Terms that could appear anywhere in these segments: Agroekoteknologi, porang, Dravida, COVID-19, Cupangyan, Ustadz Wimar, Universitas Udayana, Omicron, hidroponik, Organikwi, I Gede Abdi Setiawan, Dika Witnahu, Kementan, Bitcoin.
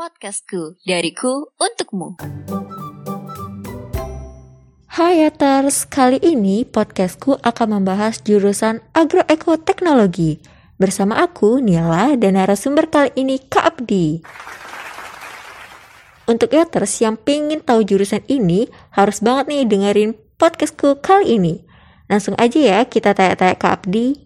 Podcastku, dariku, untukmu. Hai haters, kali ini podcastku akan membahas jurusan Agroekoteknologi. Bersama aku, Nila, dan narasumber kali ini, Kak Abdi. Untuk haters yang pingin tahu jurusan ini, harus banget nih dengerin podcastku kali ini. Langsung aja ya, kita tanya-tanya Kak Abdi.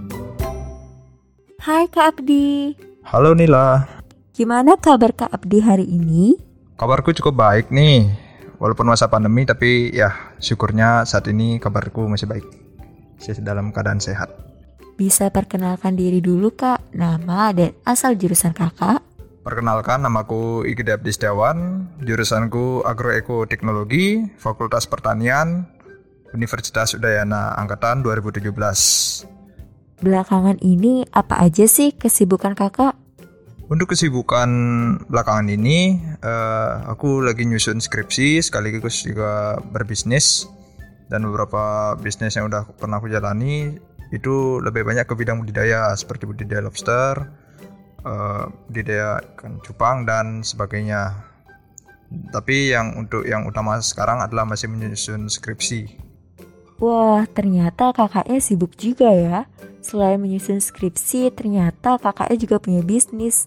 Hai Kak Abdi. Halo Nila. Gimana kabar Kak Abdi hari ini? Kabarku cukup baik nih. Walaupun masa pandemi, tapi ya syukurnya saat ini kabarku masih baik. Saya dalam keadaan sehat. Bisa perkenalkan diri dulu Kak, nama dan asal jurusan Kakak? Perkenalkan, namaku I Gede Abdi Setiawan. Jurusanku Agroekoteknologi, Fakultas Pertanian, Universitas Udayana, Angkatan 2017. Belakangan ini apa aja sih kesibukan Kakak? Untuk kesibukan belakangan ini, aku lagi nyusun skripsi, sekaligus juga berbisnis. Dan beberapa bisnis yang udah pernah aku jalani, itu lebih banyak ke bidang budidaya, seperti budidaya lobster, budidaya ikan cupang, dan sebagainya. Tapi yang utama sekarang adalah masih menyusun skripsi. Wah, ternyata kakaknya sibuk juga ya. Selain menyusun skripsi, ternyata kakaknya juga punya bisnis.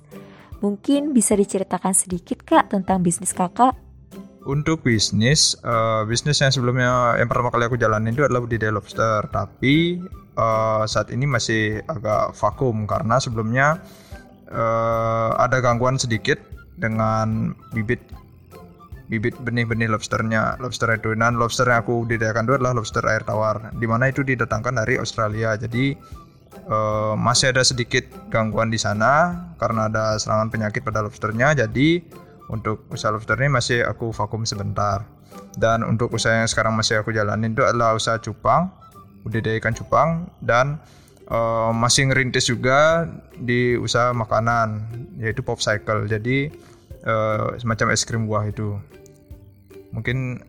Mungkin bisa diceritakan sedikit Kak tentang bisnis kakak? Untuk bisnis yang sebelumnya, yang pertama kali aku jalanin itu adalah budidaya lobster. Tapi saat ini masih agak vakum karena sebelumnya ada gangguan sedikit dengan bibit benih-benih lobsternya. Lobster adonan, lobster yang aku budidayakan itu adalah lobster air tawar, di mana itu didatangkan dari Australia. Jadi masih ada sedikit gangguan di sana karena ada serangan penyakit pada lobsternya. Jadi untuk usaha lobster ini masih aku vakum sebentar. Dan untuk usaha yang sekarang masih aku jalanin itu adalah usaha cupang, budidaya ikan cupang, dan masih ngerintis juga di usaha makanan, yaitu popsicle. Jadi semacam es krim buah itu. Mungkin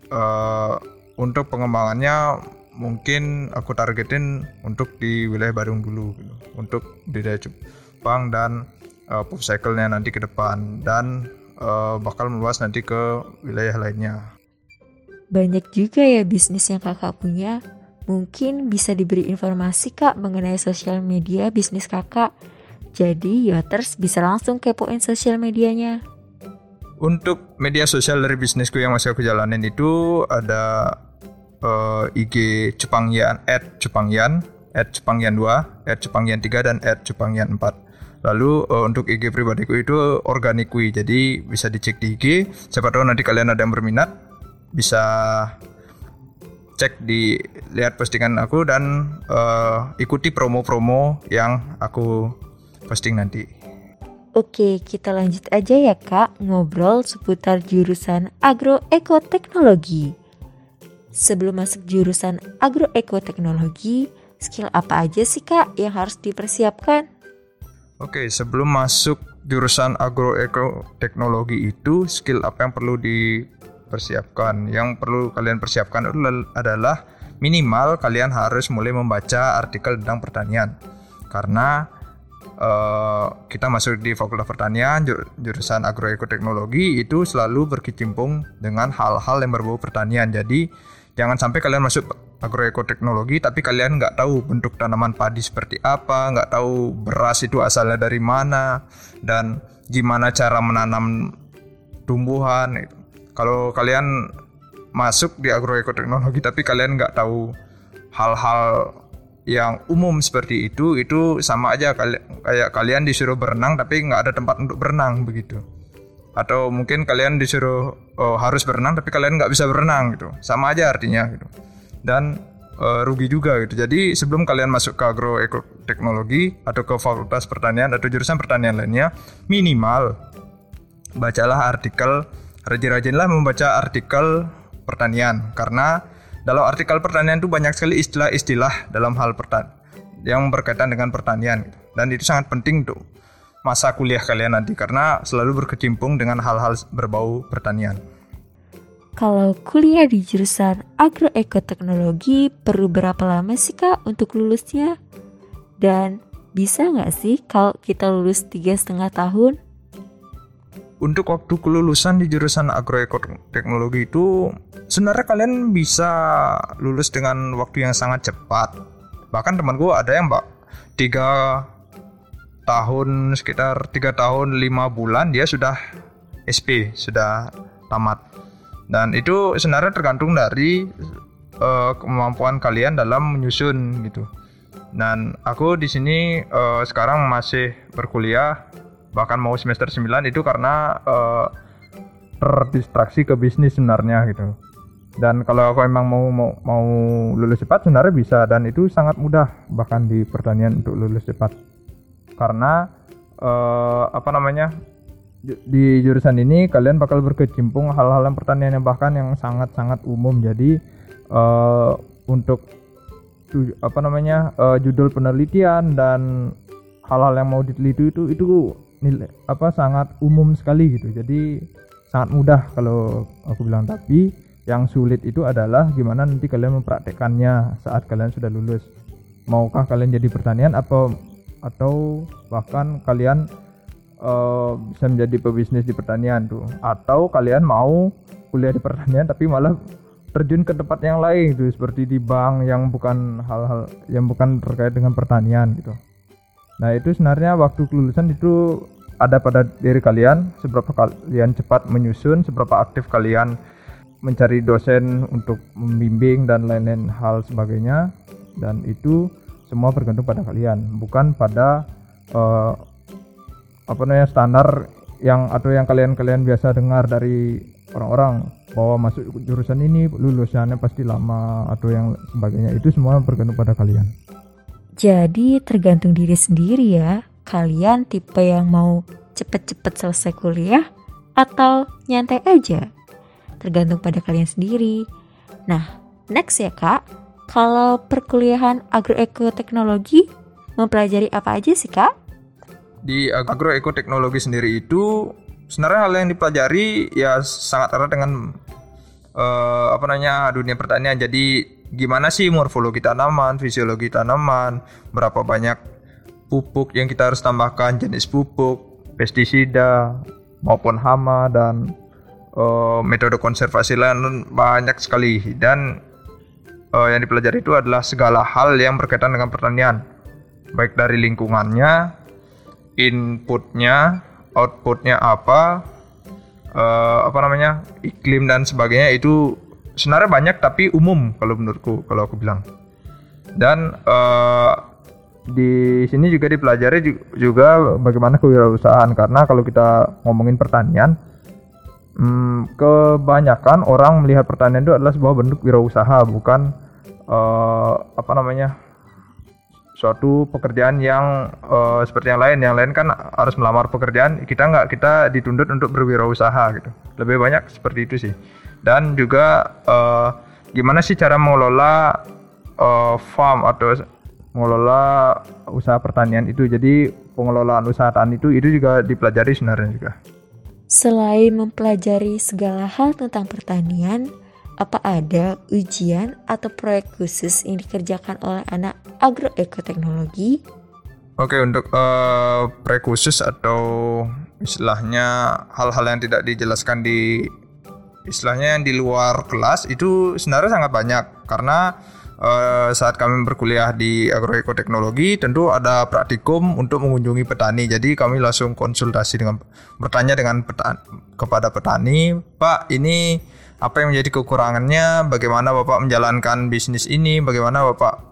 untuk pengembangannya mungkin aku targetin untuk di wilayah Badung dulu gitu. Untuk budidaya cupang dan popsicle-nya nanti ke depan, dan bakal meluas nanti ke wilayah lainnya. Banyak juga ya bisnis yang kakak punya. Mungkin bisa diberi informasi Kak mengenai sosial media bisnis kakak, jadi yoters bisa langsung kepoin sosial medianya. Untuk media sosial dari bisnisku yang masih aku jalanin itu ada IG Cupangyan, @Cupangyan, @Cupangyan2, @Cupangyan3, dan @Cupangyan4. Lalu untuk IG pribadiku itu Organikwi, jadi bisa dicek di IG. Siapa tahu nanti kalian ada yang berminat, bisa cek di lihat postingan aku dan ikuti promo-promo yang aku posting nanti. Oke, kita lanjut aja ya Kak, ngobrol seputar jurusan Agroekoteknologi. Sebelum masuk jurusan Agroekoteknologi, skill apa aja sih Kak yang harus dipersiapkan? Oke, sebelum masuk jurusan Agroekoteknologi itu, skill apa yang perlu dipersiapkan? Yang perlu kalian persiapkan adalah minimal kalian harus mulai membaca artikel tentang pertanian. Karena kita masuk di Fakultas Pertanian, jurusan Agroekoteknologi itu selalu berkecimpung dengan hal-hal yang berbau pertanian. Jadi jangan sampai kalian masuk Agroekoteknologi tapi kalian nggak tahu bentuk tanaman padi seperti apa, nggak tahu beras itu asalnya dari mana, dan gimana cara menanam tumbuhan. Kalau kalian masuk di Agroekoteknologi tapi kalian nggak tahu hal-hal yang umum seperti itu sama aja kayak kalian disuruh berenang tapi nggak ada tempat untuk berenang begitu. Atau mungkin kalian disuruh harus berenang tapi kalian nggak bisa berenang gitu, sama aja artinya gitu. Dan rugi juga gitu. Jadi sebelum kalian masuk ke Agroekoteknologi atau ke Fakultas Pertanian atau jurusan pertanian lainnya, minimal bacalah artikel, rajin-rajinlah membaca artikel pertanian, karena dalam artikel pertanian itu banyak sekali istilah-istilah dalam hal pertanian yang berkaitan dengan pertanian. Dan itu sangat penting untuk masa kuliah kalian nanti karena selalu berkecimpung dengan hal-hal berbau pertanian. Kalau kuliah di jurusan Agroekoteknologi perlu berapa lama sih Kak untuk lulusnya? Dan bisa nggak sih kalau kita lulus 3,5 tahun? Untuk waktu kelulusan di jurusan agroekoteknologi itu sebenarnya kalian bisa lulus dengan waktu yang sangat cepat. Bahkan teman gue ada yang 3 tahun 5 bulan dia sudah SP, sudah tamat. Dan itu sebenarnya tergantung dari kemampuan kalian dalam menyusun gitu. Dan aku di sini sekarang masih berkuliah, bahkan mau semester 9 itu karena terdistraksi ke bisnis sebenarnya gitu. Dan kalau aku emang mau lulus cepat sebenarnya bisa, dan itu sangat mudah bahkan di pertanian untuk lulus cepat. Karena di jurusan ini kalian bakal berkecimpung hal-hal yang pertanian yang bahkan yang sangat-sangat umum. Jadi untuk judul penelitian dan hal-hal yang mau diteliti itu sangat umum sekali gitu. Jadi sangat mudah kalau aku bilang, tapi yang sulit itu adalah gimana nanti kalian mempraktekannya saat kalian sudah lulus. Maukah kalian jadi pertanian atau bahkan kalian bisa menjadi pebisnis di pertanian tuh, atau kalian mau kuliah di pertanian tapi malah terjun ke tempat yang lain gitu, seperti di bank yang bukan hal-hal yang bukan terkait dengan pertanian gitu. Nah, itu sebenarnya waktu kelulusan itu ada pada diri kalian, seberapa kalian cepat menyusun, seberapa aktif kalian mencari dosen untuk membimbing dan lain-lain hal sebagainya. Dan itu semua bergantung pada kalian, bukan pada standar yang atau yang kalian biasa dengar dari orang-orang bahwa masuk jurusan ini lulusannya pasti lama atau yang sebagainya. Itu semua bergantung pada kalian. Jadi tergantung diri sendiri ya, kalian tipe yang mau cepet-cepet selesai kuliah atau nyantai aja. Tergantung pada kalian sendiri. Nah, next ya Kak, kalau perkuliahan agroekoteknologi mempelajari apa aja sih Kak? Di agroekoteknologi sendiri itu sebenarnya hal yang dipelajari ya sangat erat dengan dunia pertanian. Jadi gimana sih morfologi tanaman, fisiologi tanaman, berapa banyak pupuk yang kita harus tambahkan, jenis pupuk, pestisida maupun hama, dan metode konservasi lain, banyak sekali. Dan yang dipelajari itu adalah segala hal yang berkaitan dengan pertanian, baik dari lingkungannya, inputnya, outputnya apa, iklim dan sebagainya. Itu sebenarnya banyak tapi umum kalau menurutku, kalau aku bilang. Dan di sini juga dipelajari juga bagaimana kewirausahaan, karena kalau kita ngomongin pertanian, kebanyakan orang melihat pertanian itu adalah sebuah bentuk wirausaha, bukan suatu pekerjaan yang seperti yang lain kan harus melamar pekerjaan. Kita dituntut untuk berwirausaha gitu, lebih banyak seperti itu sih. Dan juga gimana sih cara mengelola farm atau mengelola usaha pertanian itu. Jadi pengelolaan usaha tani itu juga dipelajari sebenarnya juga. Selain mempelajari segala hal tentang pertanian, apa ada ujian atau proyek khusus yang dikerjakan oleh anak agroekoteknologi? Oke, untuk proyek khusus atau istilahnya hal-hal yang tidak dijelaskan di istilahnya yang di luar kelas itu sebenarnya sangat banyak, karena saat kami berkuliah di agroekoteknologi tentu ada praktikum untuk mengunjungi petani. Jadi kami langsung konsultasi kepada petani, Pak, ini apa yang menjadi kekurangannya, bagaimana Bapak menjalankan bisnis ini, bagaimana Bapak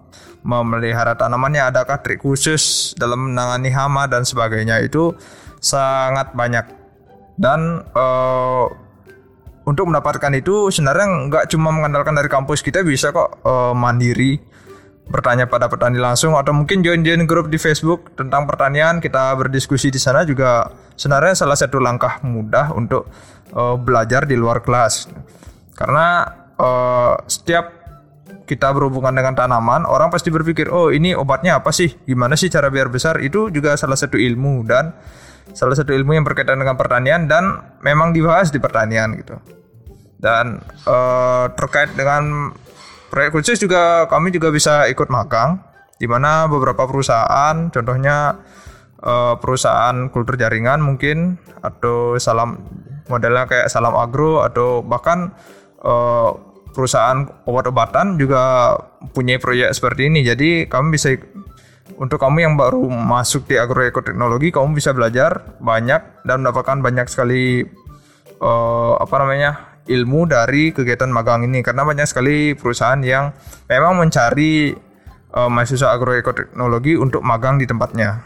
memelihara tanamannya, adakah trik khusus dalam menangani hama dan sebagainya. Itu sangat banyak. Dan untuk mendapatkan itu sebenarnya nggak cuma mengandalkan dari kampus, kita bisa kok mandiri, bertanya pada petani langsung, atau mungkin join grup di Facebook tentang pertanian, kita berdiskusi di sana juga. Sebenarnya salah satu langkah mudah untuk belajar di luar kelas, karena setiap kita berhubungan dengan tanaman, orang pasti berpikir, oh ini obatnya apa sih, gimana sih cara biar besar. Itu juga salah satu ilmu yang berkaitan dengan pertanian dan memang dibahas di pertanian gitu. Dan terkait dengan proyek khusus juga, kami juga bisa ikut magang, di mana beberapa perusahaan, contohnya perusahaan kultur jaringan mungkin, atau salam modelnya kayak Salam Agro, atau bahkan perusahaan obat-obatan juga punya proyek seperti ini. Jadi kami bisa, untuk kamu yang baru masuk di agroekoteknologi, kamu bisa belajar banyak dan mendapatkan banyak sekali ilmu dari kegiatan magang ini, karena banyak sekali perusahaan yang memang mencari mahasiswa agroekoteknologi untuk magang di tempatnya.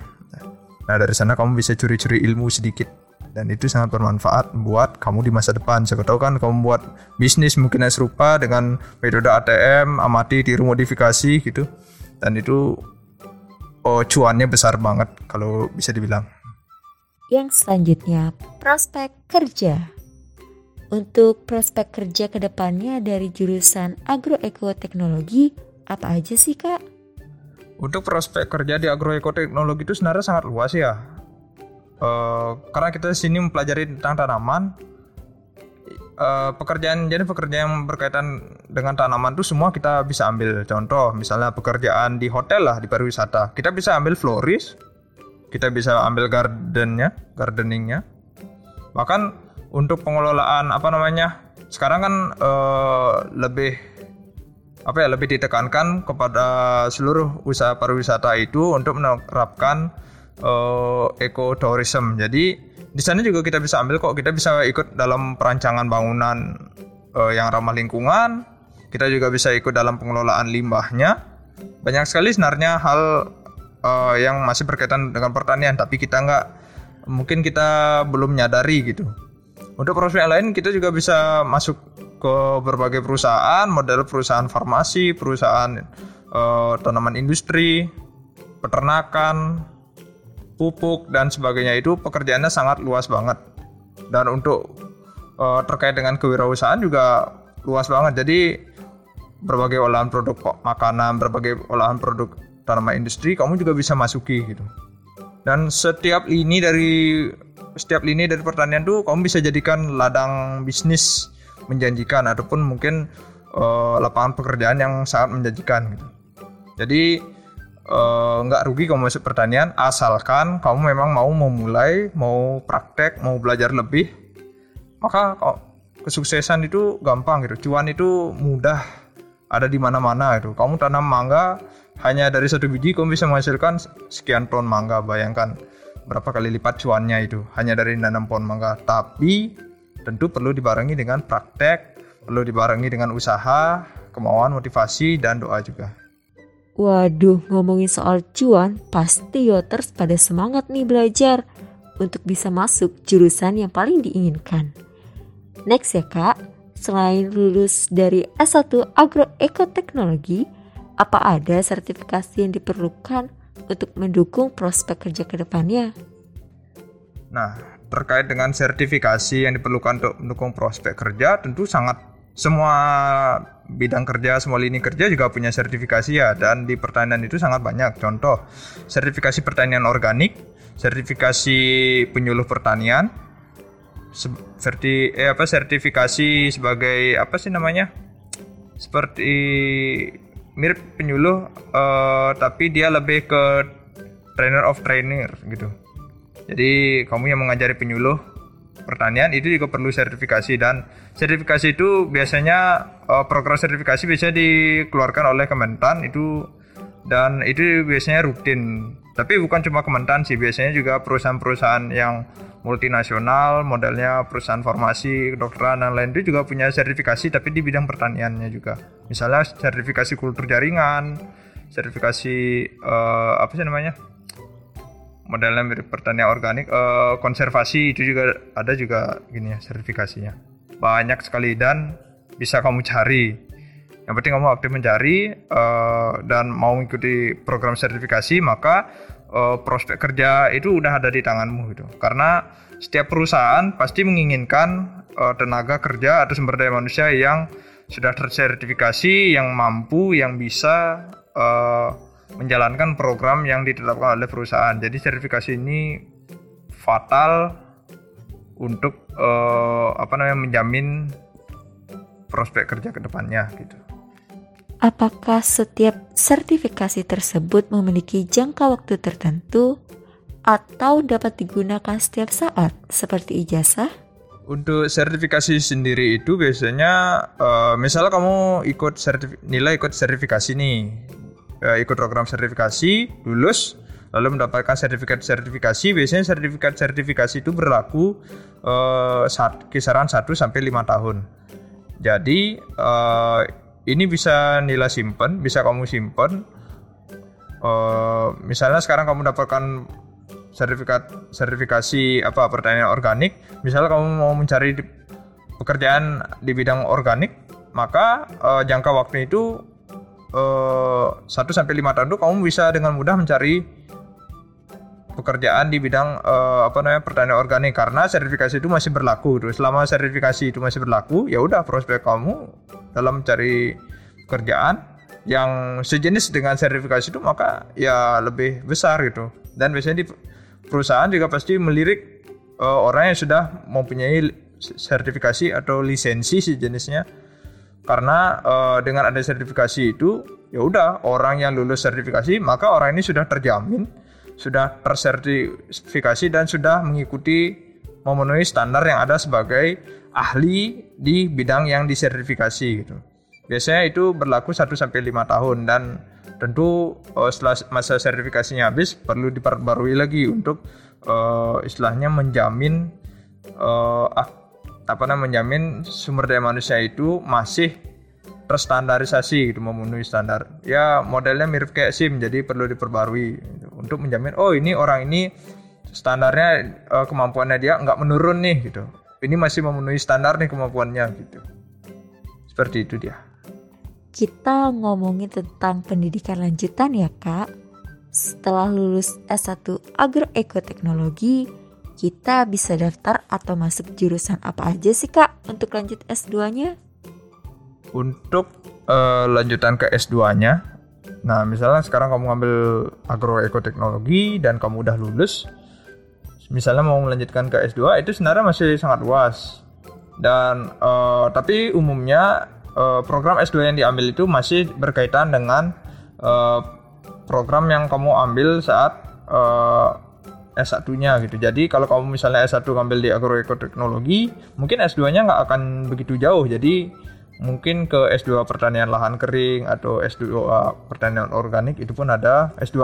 Nah, dari sana kamu bisa curi-curi ilmu sedikit, dan itu sangat bermanfaat buat kamu di masa depan. Saya tahu kan kamu buat bisnis mungkin serupa dengan metode ATM, amati, tiru, modifikasi gitu, dan itu cuannya besar banget kalau bisa dibilang. Yang selanjutnya, prospek kerja. Untuk prospek kerja ke depannya dari jurusan agroekoteknologi, apa aja sih, Kak? Untuk prospek kerja di agroekoteknologi itu sebenarnya sangat luas ya. Karena kita sini mempelajari tentang tanaman, pekerjaan yang berkaitan dengan tanaman itu semua kita bisa ambil. Contoh, misalnya pekerjaan di hotel lah, di pariwisata, kita bisa ambil florist, kita bisa ambil gardeningnya. Bahkan untuk pengelolaan sekarang kan lebih ditekankan kepada seluruh usaha pariwisata itu untuk menerapkan ecotourism. Jadi di sana juga kita bisa ambil kok, kita bisa ikut dalam perancangan bangunan yang ramah lingkungan, kita juga bisa ikut dalam pengelolaan limbahnya. Banyak sekali sebenarnya hal yang masih berkaitan dengan pertanian, tapi kita belum menyadari gitu. Untuk prospek lain, kita juga bisa masuk ke berbagai perusahaan, model perusahaan farmasi, perusahaan tanaman industri, peternakan, pupuk, dan sebagainya. Itu pekerjaannya sangat luas banget. Dan untuk terkait dengan kewirausahaan juga luas banget. Jadi berbagai olahan produk makanan, berbagai olahan produk tanaman industri, kamu juga bisa masuki gitu. Dan setiap lini dari pertanian tuh kamu bisa jadikan ladang bisnis menjanjikan, ataupun mungkin lapangan pekerjaan yang sangat menjanjikan gitu. Jadi nggak rugi kamu masuk pertanian, asalkan kamu memang mau memulai, mau praktek, mau belajar lebih, maka kesuksesan itu gampang gitu. Cuan itu mudah, ada di mana-mana gitu. Kamu tanam mangga, hanya dari satu biji kamu bisa menghasilkan sekian ton mangga. Bayangkan berapa kali lipat cuannya itu hanya dari nanam pohon mangga. Tapi tentu perlu dibarengi dengan praktek, perlu dibarengi dengan usaha, kemauan, motivasi, dan doa juga. Waduh, ngomongin soal cuan, pasti yoters pada semangat nih belajar untuk bisa masuk jurusan yang paling diinginkan. Next ya, Kak, selain lulus dari S1 agroekoteknologi, apa ada sertifikasi yang diperlukan untuk mendukung prospek kerja ke depannya? Nah, terkait dengan sertifikasi yang diperlukan untuk mendukung prospek kerja, tentu sangat, semua bidang kerja, semua lini kerja juga punya sertifikasi ya, dan di pertanian itu sangat banyak. Contoh, sertifikasi pertanian organik, sertifikasi penyuluh pertanian, sertifikasi sebagai seperti mirip penyuluh, tapi dia lebih ke trainer of trainer gitu. Jadi kamu yang mengajari penyuluh pertanian itu juga perlu sertifikasi, dan sertifikasi itu biasanya program sertifikasi biasanya dikeluarkan oleh Kementan itu, dan itu biasanya rutin. Tapi bukan cuma Kementan sih, biasanya juga perusahaan-perusahaan yang multinasional, modelnya perusahaan farmasi, kedokteran, dan lain itu juga punya sertifikasi, tapi di bidang pertaniannya juga. Misalnya sertifikasi kultur jaringan, sertifikasi modelnya mirip pertanian organik, konservasi itu juga ada juga gini ya sertifikasinya. Banyak sekali dan bisa kamu cari. Yang penting kamu aktif mencari dan mau mengikuti program sertifikasi, maka prospek kerja itu udah ada di tanganmu gitu. Karena setiap perusahaan pasti menginginkan tenaga kerja atau sumber daya manusia yang sudah tersertifikasi, yang mampu, yang bisa menjalankan program yang ditetapkan oleh perusahaan. Jadi sertifikasi ini fatal untuk menjamin prospek kerja ke depannya gitu. Apakah setiap sertifikasi tersebut memiliki jangka waktu tertentu? atau dapat digunakan setiap saat seperti ijazah? Untuk sertifikasi sendiri itu biasanya misalnya kamu ikut sertifikasi nih, ikut program sertifikasi, lulus, lalu mendapatkan sertifikasi. Biasanya sertifikasi itu berlaku kisaran 1 sampai 5 tahun. Jadi ini bisa nilai simpen, bisa kamu simpen. Misalnya sekarang kamu dapatkan sertifikasi pertanian organik, misalnya kamu mau mencari pekerjaan di bidang organik, maka jangka waktu itu 1 sampai 5 tahun itu kamu bisa dengan mudah mencari pekerjaan di bidang pertanian organik, karena sertifikasi itu masih berlaku. Terus selama sertifikasi itu masih berlaku, ya udah prospek kamu dalam mencari pekerjaan yang sejenis dengan sertifikasi itu maka ya lebih besar gitu. Dan biasanya di perusahaan juga pasti melirik orang yang sudah mempunyai sertifikasi atau lisensi sejenisnya, karena dengan ada sertifikasi itu ya udah orang yang lulus sertifikasi maka orang ini sudah terjamin, sudah tersertifikasi dan sudah mengikuti memenuhi standar yang ada sebagai ahli di bidang yang disertifikasi gitu. Biasanya itu berlaku 1 sampai 5 tahun dan tentu setelah masa sertifikasinya habis perlu diperbarui lagi untuk istilahnya menjamin menjamin sumber daya manusia itu masih terstandarisasi gitu, memenuhi standar. Ya modelnya mirip kayak SIM, jadi perlu diperbarui gitu, untuk menjamin ini orang ini standarnya kemampuannya dia nggak menurun nih gitu. Ini masih memenuhi standar nih kemampuannya gitu. Seperti itu dia. Kita ngomongin tentang pendidikan lanjutan ya Kak. Setelah lulus S1 Agroekoteknologi, kita bisa daftar atau masuk jurusan apa aja sih Kak untuk lanjut S2-nya? Untuk lanjutan ke S2-nya, nah misalnya sekarang kamu ngambil Agroekoteknologi dan kamu udah lulus, misalnya mau melanjutkan ke S2, itu sebenarnya masih sangat luas. Dan tapi umumnya program S2 yang diambil itu masih berkaitan dengan program yang kamu ambil saat S1-nya gitu. Jadi kalau kamu misalnya S1 ngambil di Agroekoteknologi, mungkin S2-nya nggak akan begitu jauh. Jadi mungkin ke S2 pertanian lahan kering atau S2 pertanian organik itu pun ada. S2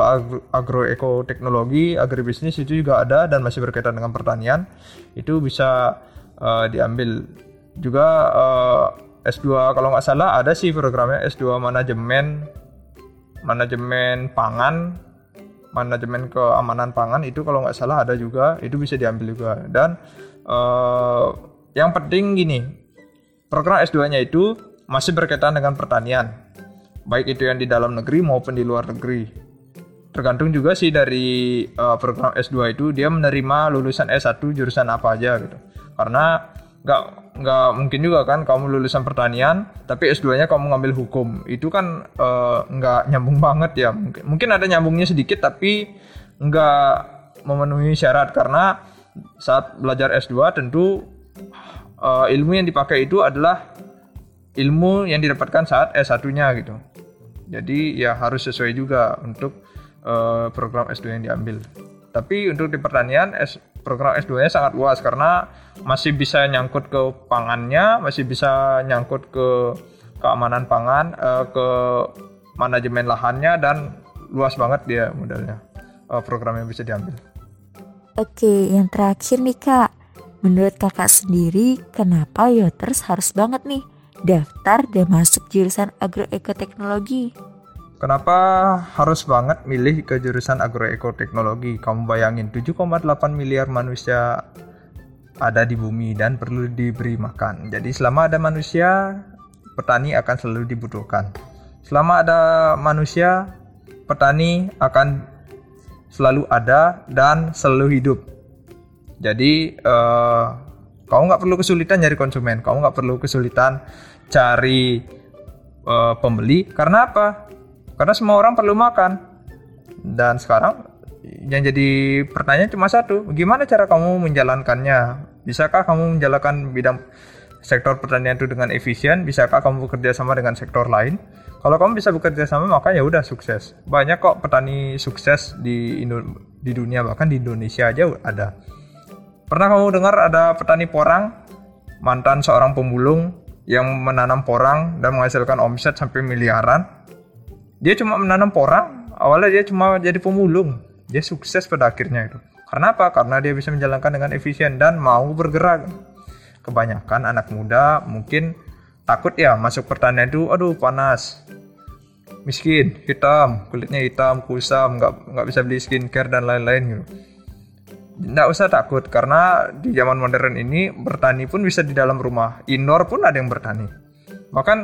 Agroekoteknologi, agribisnis itu juga ada dan masih berkaitan dengan pertanian. Itu bisa diambil juga. S2 kalau nggak salah ada sih programnya S2 manajemen pangan, manajemen keamanan pangan, itu kalau nggak salah ada juga, itu bisa diambil juga. Dan yang penting gini, program S2-nya itu masih berkaitan dengan pertanian, baik itu yang di dalam negeri maupun di luar negeri. Tergantung juga sih dari program S2 itu dia menerima lulusan S1 jurusan apa aja gitu, karena nggak mungkin juga kan kamu lulusan pertanian tapi S2-nya kamu ngambil hukum, itu kan nggak nyambung banget ya. Mungkin ada nyambungnya sedikit tapi nggak memenuhi syarat, karena saat belajar S2 tentu ilmu yang dipakai itu adalah ilmu yang didapatkan saat S1-nya gitu. Jadi ya harus sesuai juga untuk program S2 yang diambil. Tapi untuk di pertanian program S2-nya sangat luas karena masih bisa nyangkut ke pangannya, masih bisa nyangkut ke keamanan pangan, ke manajemen lahannya, dan luas banget dia modelnya, program yang bisa diambil. Oke, yang terakhir nih Kak, menurut Kakak sendiri kenapa Yoters harus banget nih daftar dan masuk jurusan Agroekoteknologi? Kenapa harus banget milih ke jurusan Agroekoteknologi? Kamu bayangin 7,8 miliar manusia ada di bumi dan perlu diberi makan. Jadi selama ada manusia, petani akan selalu dibutuhkan. Selama ada manusia, petani akan selalu ada dan selalu hidup. Jadi kamu nggak perlu kesulitan nyari konsumen, kamu nggak perlu kesulitan cari pembeli. Karena apa? Karena semua orang perlu makan. Dan sekarang yang jadi pertanyaan cuma satu, gimana cara kamu menjalankannya? Bisakah kamu menjalankan bidang sektor pertanian itu dengan efisien, bisakah kamu bekerja sama dengan sektor lain? Kalau kamu bisa bekerja sama, maka ya udah sukses. Banyak kok petani sukses di dunia, bahkan di Indonesia aja ada. Pernah kamu dengar ada petani porang, mantan seorang pemulung yang menanam porang dan menghasilkan omset sampai miliaran? Dia cuma menanam porang, awalnya dia cuma jadi pemulung. Dia sukses pada akhirnya itu. Karena apa? Karena dia bisa menjalankan dengan efisien dan mau bergerak. Kebanyakan anak muda mungkin takut ya masuk pertanian itu, aduh panas, miskin, hitam, kulitnya hitam, kusam, nggak bisa beli skincare dan lain-lain gitu. Nggak usah takut, karena di zaman modern ini bertani pun bisa di dalam rumah, indoor pun ada yang bertani. Bahkan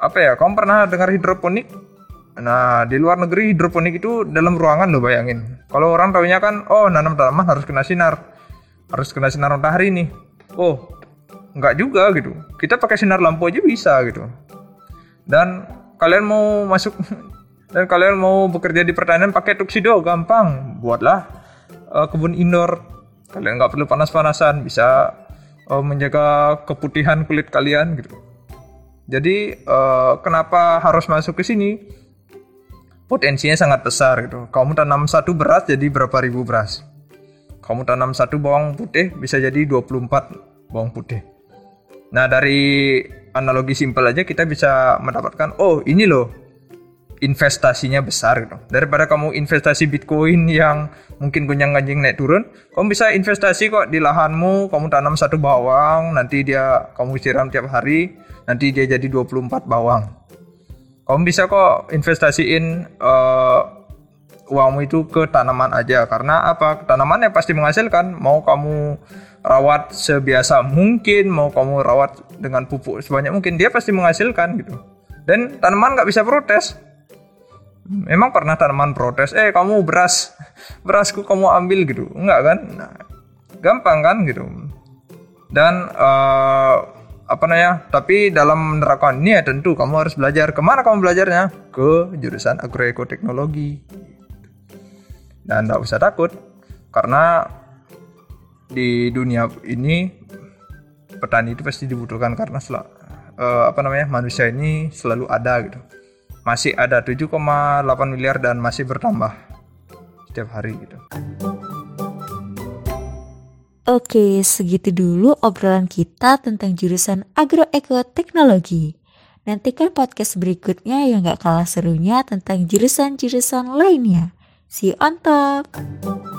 kamu pernah dengar hidroponik? Nah, di luar negeri hidroponik itu dalam ruangan lo, bayangin. Kalau orang taunya kan, oh nanam tanaman harus kena sinar matahari nih. Oh, nggak juga gitu. Kita pakai sinar lampu aja bisa gitu. Dan kalian mau bekerja di pertanian pakai tuxedo, gampang. Buatlah kebun indoor. Kalian nggak perlu panas-panasan, bisa menjaga keputihan kulit kalian gitu. Jadi kenapa harus masuk ke sini? Potensinya sangat besar gitu. Kamu tanam 1 beras jadi berapa ribu beras. Kamu tanam 1 bawang putih bisa jadi 24 bawang putih. Nah, dari analogi simpel aja kita bisa mendapatkan, oh ini loh investasinya besar gitu. Daripada kamu investasi Bitcoin yang mungkin gonjang-ganjing naik turun, kamu bisa investasi kok di lahanmu, kamu tanam 1 bawang, nanti dia kamu siram tiap hari, nanti dia jadi 24 bawang. Kamu bisa kok investasiin uangmu itu ke tanaman aja, karena apa? Tanamannya pasti menghasilkan. Mau kamu rawat sebiasa mungkin, mau kamu rawat dengan pupuk sebanyak mungkin, dia pasti menghasilkan gitu. Dan tanaman nggak bisa protes. Memang pernah tanaman protes, kamu berasku kamu ambil gitu, nggak kan? Nah, gampang kan gitu. Dan tapi dalam menerapkan ini ya tentu kamu harus belajar. Kemana kamu belajarnya? Ke jurusan agroekoteknologi. Dan nggak usah takut, karena di dunia ini petani itu pasti dibutuhkan, karena manusia ini selalu ada gitu. Masih ada 7,8 miliar dan masih bertambah setiap hari gitu. Oke, segitu dulu obrolan kita tentang jurusan agroekoteknologi. Nantikan podcast berikutnya yang nggak kalah serunya tentang jurusan-jurusan lainnya. See you on top!